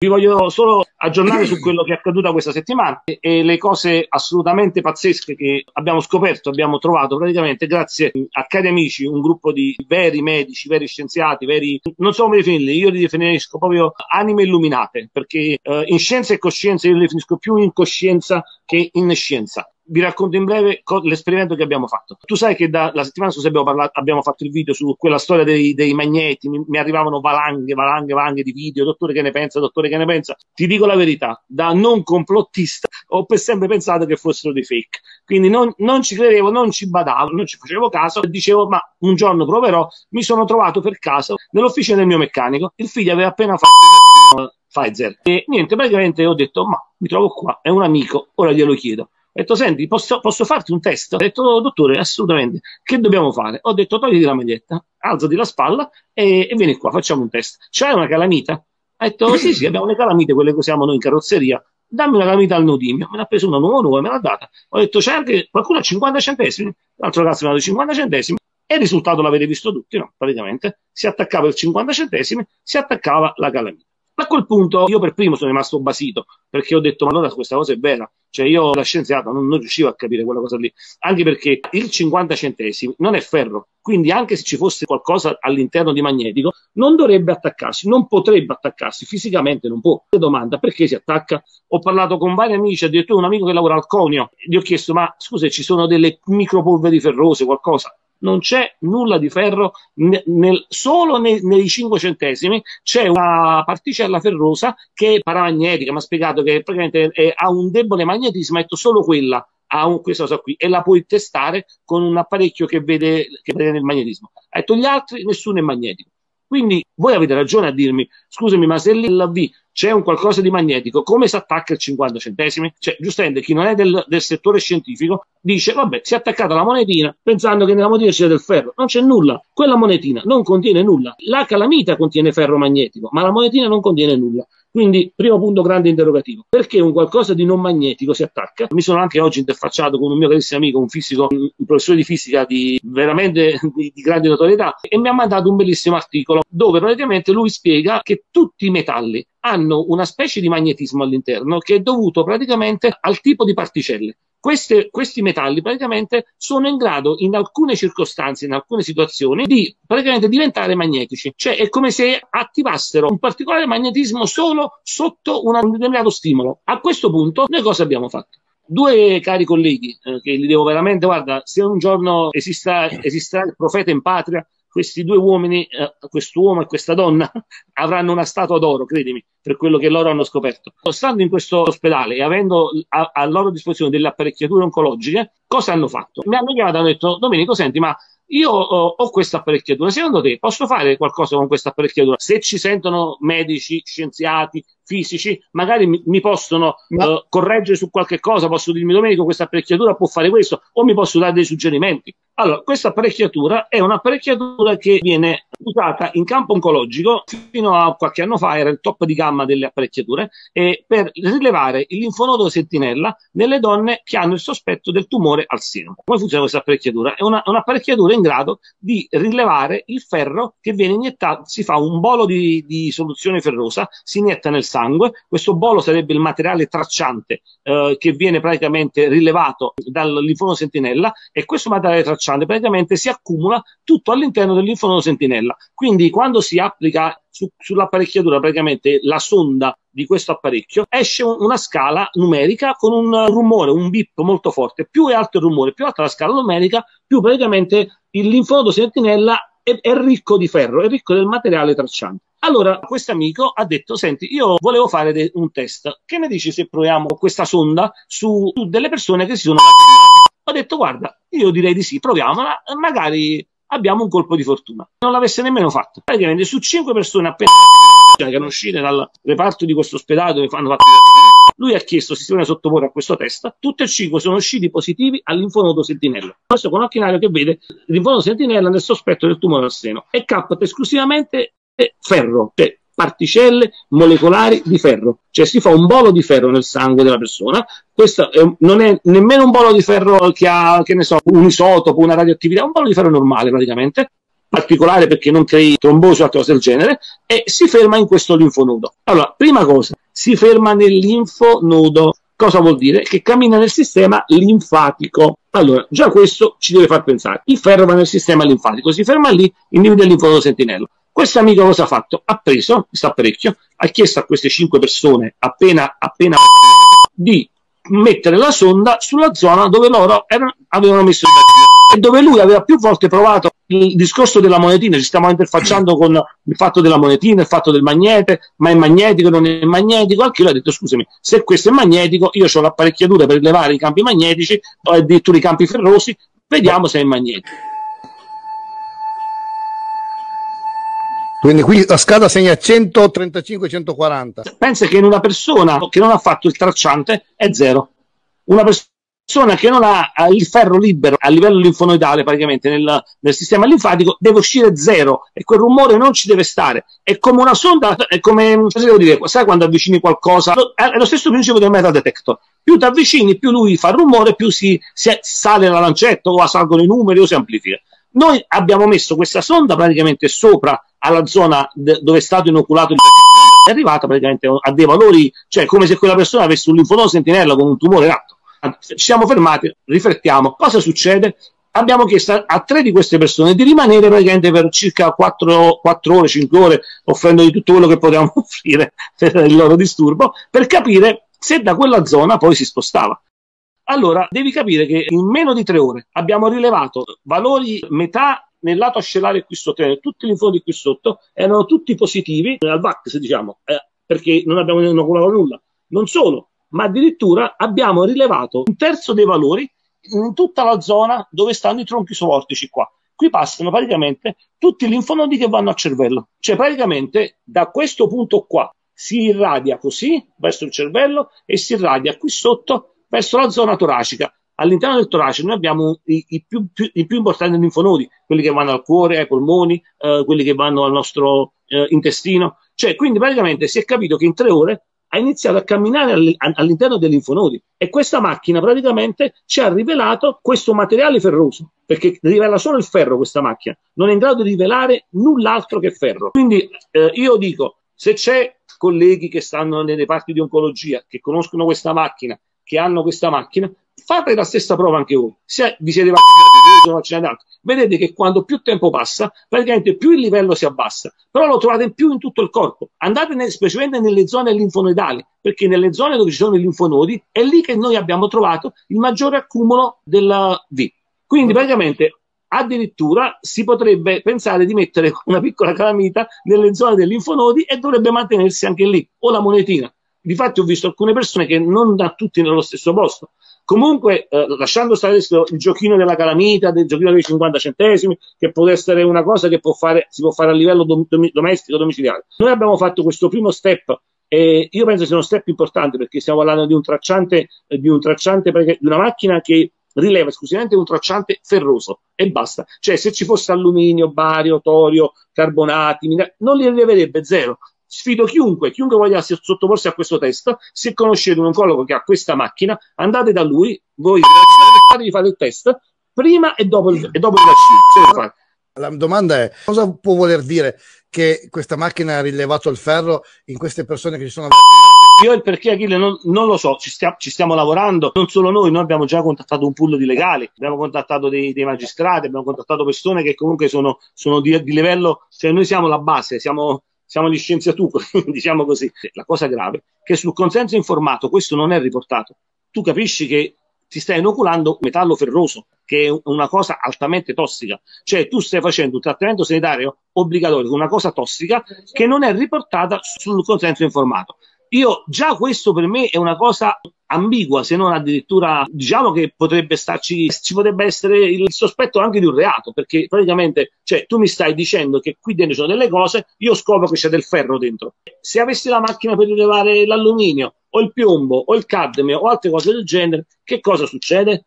Vi voglio solo aggiornare su quello che è accaduto questa settimana e le cose assolutamente pazzesche che abbiamo scoperto, abbiamo trovato praticamente grazie a cari amici, un gruppo di veri medici, veri scienziati, veri, non so come definirli, io li definisco proprio anime illuminate, perché in scienza e coscienza io li definisco più in coscienza che in scienza. Vi racconto in breve l'esperimento che abbiamo fatto. Tu sai che la settimana scorsa abbiamo fatto il video su quella storia dei magneti, mi arrivavano valanghe di video, dottore che ne pensa. Ti dico la verità, da non complottista ho per sempre pensato che fossero dei fake, quindi non ci credevo, non ci badavo, non ci facevo caso, dicevo ma un giorno proverò. Mi sono trovato per caso nell'officina del mio meccanico, il figlio aveva appena fatto il Pfizer e niente, praticamente ho detto ma mi trovo qua, è un amico, ora glielo chiedo. Ho detto, senti, posso farti un test? Ho detto, dottore, assolutamente. Che dobbiamo fare? Ho detto, togliti la maglietta, alzati la spalla e vieni qua, facciamo un test. C'hai una calamita? Ha detto, sì, abbiamo le calamite, quelle che usiamo noi in carrozzeria. Dammi una calamita al nudimio. Me l'ha preso una nuova, me l'ha data. Ho detto, c'è anche qualcuno a 50 centesimi? L'altro ragazzo mi ha dato 50 centesimi. E il risultato l'avete visto tutti, no? Praticamente si attaccava il 50 centesimi, si attaccava la calamita. A quel punto io per primo sono rimasto basito, perché ho detto ma allora questa cosa è vera, cioè io da scienziato non riuscivo a capire quella cosa lì, anche perché il 50 centesimi non è ferro, quindi anche se ci fosse qualcosa all'interno di magnetico non dovrebbe attaccarsi, non potrebbe attaccarsi, fisicamente non può. La domanda, perché si attacca? Ho parlato con vari amici, addirittura un amico che lavora al Conio, gli ho chiesto ma scusa, ci sono delle micropolveri ferrose, qualcosa? Non c'è nulla di ferro, solo nei 5 centesimi c'è una particella ferrosa che è paramagnetica, mi ha spiegato che praticamente ha un debole magnetismo, ha detto solo quella, questa cosa qui, e la puoi testare con un apparecchio che vede il magnetismo. Ha detto gli altri, nessuno è magnetico. Quindi voi avete ragione a dirmi, scusami, ma se lì c'è un qualcosa di magnetico, come si attacca il 50 centesimi? Cioè, giustamente, chi non è del settore scientifico dice, vabbè, si è attaccata la monetina pensando che nella monetina c'è del ferro. Non c'è nulla, quella monetina non contiene nulla. La calamita contiene ferro magnetico, ma la monetina non contiene nulla. Quindi, primo punto grande interrogativo, perché un qualcosa di non magnetico si attacca? Mi sono anche oggi interfacciato con un mio carissimo amico, un fisico, un professore di fisica veramente di grande notorietà, e mi ha mandato un bellissimo articolo dove praticamente lui spiega che tutti i metalli hanno una specie di magnetismo all'interno che è dovuto praticamente al tipo di particelle. Questi metalli praticamente sono in grado in alcune circostanze, in alcune situazioni, di praticamente diventare magnetici, cioè è come se attivassero un particolare magnetismo solo sotto un determinato stimolo. A questo punto noi cosa abbiamo fatto? Due cari colleghi, che li devo veramente, guarda, se un giorno esisterà il profeta in patria, questi due uomini, quest'uomo e questa donna, avranno una statua d'oro, credimi, per quello che loro hanno scoperto. Stando in questo ospedale e avendo a loro disposizione delle apparecchiature oncologiche, cosa hanno fatto? Mi hanno chiamato e hanno detto, Domenico, senti, ma io ho questa apparecchiatura, secondo te posso fare qualcosa con questa apparecchiatura? Se ci sentono medici, scienziati, fisici, magari mi possono correggere su qualche cosa, posso dirmi Domenico questa apparecchiatura può fare questo, o mi posso dare dei suggerimenti. Allora, questa apparecchiatura è un'apparecchiatura che viene usata in campo oncologico, fino a qualche anno fa era il top di gamma delle apparecchiature, per rilevare il linfonodo sentinella nelle donne che hanno il sospetto del tumore al seno. Come funziona questa apparecchiatura? È un'apparecchiatura in grado di rilevare il ferro che viene iniettato, si fa un bolo di soluzione ferrosa, si inietta nel sangue, questo bolo sarebbe il materiale tracciante che viene praticamente rilevato dal linfonodo sentinella, e questo materiale tracciante praticamente si accumula tutto all'interno del linfonodo sentinella. Quindi quando si applica sull'apparecchiatura praticamente la sonda di questo apparecchio, esce una scala numerica con un rumore, un bip molto forte. Più è alto il rumore, più alta la scala numerica, più praticamente il linfonodo sentinella è ricco di ferro, è ricco del materiale tracciante. Allora, questo amico ha detto, senti, io volevo fare un test, che ne dici se proviamo questa sonda su delle persone che si sono vaccinate? Ho detto, guarda, io direi di sì, proviamola, magari abbiamo un colpo di fortuna. Non l'avesse nemmeno fatto. Praticamente su 5 persone appena che erano uscite dal reparto di questo ospedale dove fanno fatto, lui ha chiesto se si vuole sottoporre a questo test, tutti e 5 sono usciti positivi al linfonodo sentinella. Questo con occhinario che vede il linfonodo sentinella nel sospetto del tumore al seno e capta esclusivamente ferro, cioè particelle molecolari di ferro, cioè si fa un bolo di ferro nel sangue della persona. Questo non è nemmeno un bolo di ferro che ha, che ne so, un isotopo, una radioattività, è un bolo di ferro normale praticamente, particolare perché non crei trombosi o altre cose del genere, e si ferma in questo linfonodo. Allora, prima cosa, si ferma nel linfonodo. Cosa vuol dire? Che cammina nel sistema linfatico. Allora, già questo ci deve far pensare. Il ferro va nel sistema linfatico, si ferma lì, individua il linfonodo sentinello. Questo amico cosa ha fatto? Ha preso, sta parecchio, ha chiesto a queste 5 persone, appena di mettere la sonda sulla zona dove loro avevano messo il vaccino. E dove lui aveva più volte provato il discorso della monetina, ci stiamo interfacciando con il fatto della monetina, il fatto del magnete, ma è magnetico, non è magnetico, anche lui ha detto scusami, se questo è magnetico, io ho l'apparecchiatura per rilevare i campi magnetici, o addirittura i campi ferrosi, vediamo se è magnetico. Quindi qui la scala segna 135-140. Pensa che in una persona che non ha fatto il tracciante è zero. Una persona che non ha il ferro libero a livello linfonoidale praticamente nel sistema linfatico deve uscire zero e quel rumore non ci deve stare, è come una sonda, è come, devo dire, sai quando avvicini qualcosa, è lo stesso principio del metal detector, più ti avvicini più lui fa rumore, più si sale la lancetta o salgono i numeri o si amplifica. Noi abbiamo messo questa sonda praticamente sopra alla zona dove è stato inoculato il è arrivata praticamente a dei valori, cioè come se quella persona avesse un linfonodo sentinella con un tumore ratto. Ci siamo fermati, riflettiamo, cosa succede? Abbiamo chiesto a 3 di queste persone di rimanere praticamente per circa 4 ore, 5 ore, offrendogli tutto quello che potevamo offrire per il loro disturbo, per capire se da quella zona poi si spostava. Allora, devi capire che in meno di 3 ore abbiamo rilevato valori metà nel lato ascellare qui sotto, tutti gli infoni qui sotto erano tutti positivi al VAX, diciamo, perché non abbiamo inoculato nulla. Non solo, ma addirittura abbiamo rilevato 1/3 dei valori in tutta la zona dove stanno i tronchi subortici qua. Qui passano praticamente tutti i linfonodi che vanno al cervello. Cioè praticamente da questo punto qua si irradia così verso il cervello e si irradia qui sotto verso la zona toracica. All'interno del torace noi abbiamo i più importanti linfonodi, quelli che vanno al cuore, ai polmoni, quelli che vanno al nostro intestino. Cioè quindi praticamente si è capito che in 3 ore ha iniziato a camminare all'interno dei linfonodi e questa macchina praticamente ci ha rivelato questo materiale ferroso, perché rivela solo il ferro questa macchina, non è in grado di rivelare null'altro che ferro. Quindi io dico, se c'è colleghi che stanno nei reparti di oncologia, che conoscono questa macchina, che hanno questa macchina, fate la stessa prova anche voi. Se vi siete vaccinati, vedete che quando più tempo passa, praticamente più il livello si abbassa, però lo trovate in più in tutto il corpo. Andate specialmente nelle zone linfonoidali, perché nelle zone dove ci sono i linfonodi è lì che noi abbiamo trovato il maggiore accumulo della V. Quindi praticamente addirittura si potrebbe pensare di mettere una piccola calamita nelle zone dei linfonodi e dovrebbe mantenersi anche lì, o la monetina. Difatti ho visto alcune persone che non da tutti nello stesso posto. Comunque, lasciando stare il giochino della calamita, del giochino dei 50 centesimi, che può essere una cosa che si può fare a livello domestico, domiciliare. Noi abbiamo fatto questo primo step, e io penso sia uno step importante, perché stiamo parlando di una macchina che rileva esclusivamente un tracciante ferroso, e basta. Cioè, se ci fosse alluminio, bario, torio, carbonati, non li rileverebbe, zero. Sfido chiunque voglia sottoporsi a questo test. Se conoscete un oncologo che ha questa macchina, andate da lui, voi fatevi fare il test prima e dopo il vaccino. La domanda è: cosa può voler dire che questa macchina ha rilevato il ferro in queste persone che si sono vaccinate? Io il perché, Achille, non lo so, ci stiamo lavorando, non solo noi abbiamo già contattato un pool di legali, abbiamo contattato dei magistrati, abbiamo contattato persone che comunque sono di livello, cioè noi siamo la base, siamo gli scienziatori, diciamo così. La cosa grave è che sul consenso informato questo non è riportato. Tu capisci che ti stai inoculando metallo ferroso, che è una cosa altamente tossica. Cioè tu stai facendo un trattamento sanitario obbligatorio, una cosa tossica che non è riportata sul consenso informato. Io già questo per me è una cosa ambigua, se non addirittura, diciamo che potrebbe starci, ci potrebbe essere il sospetto anche di un reato, perché praticamente, cioè, tu mi stai dicendo che qui dentro ci sono delle cose, io scopro che c'è del ferro dentro. Se avessi la macchina per rilevare l'alluminio o il piombo o il cadmio o altre cose del genere, che cosa succede?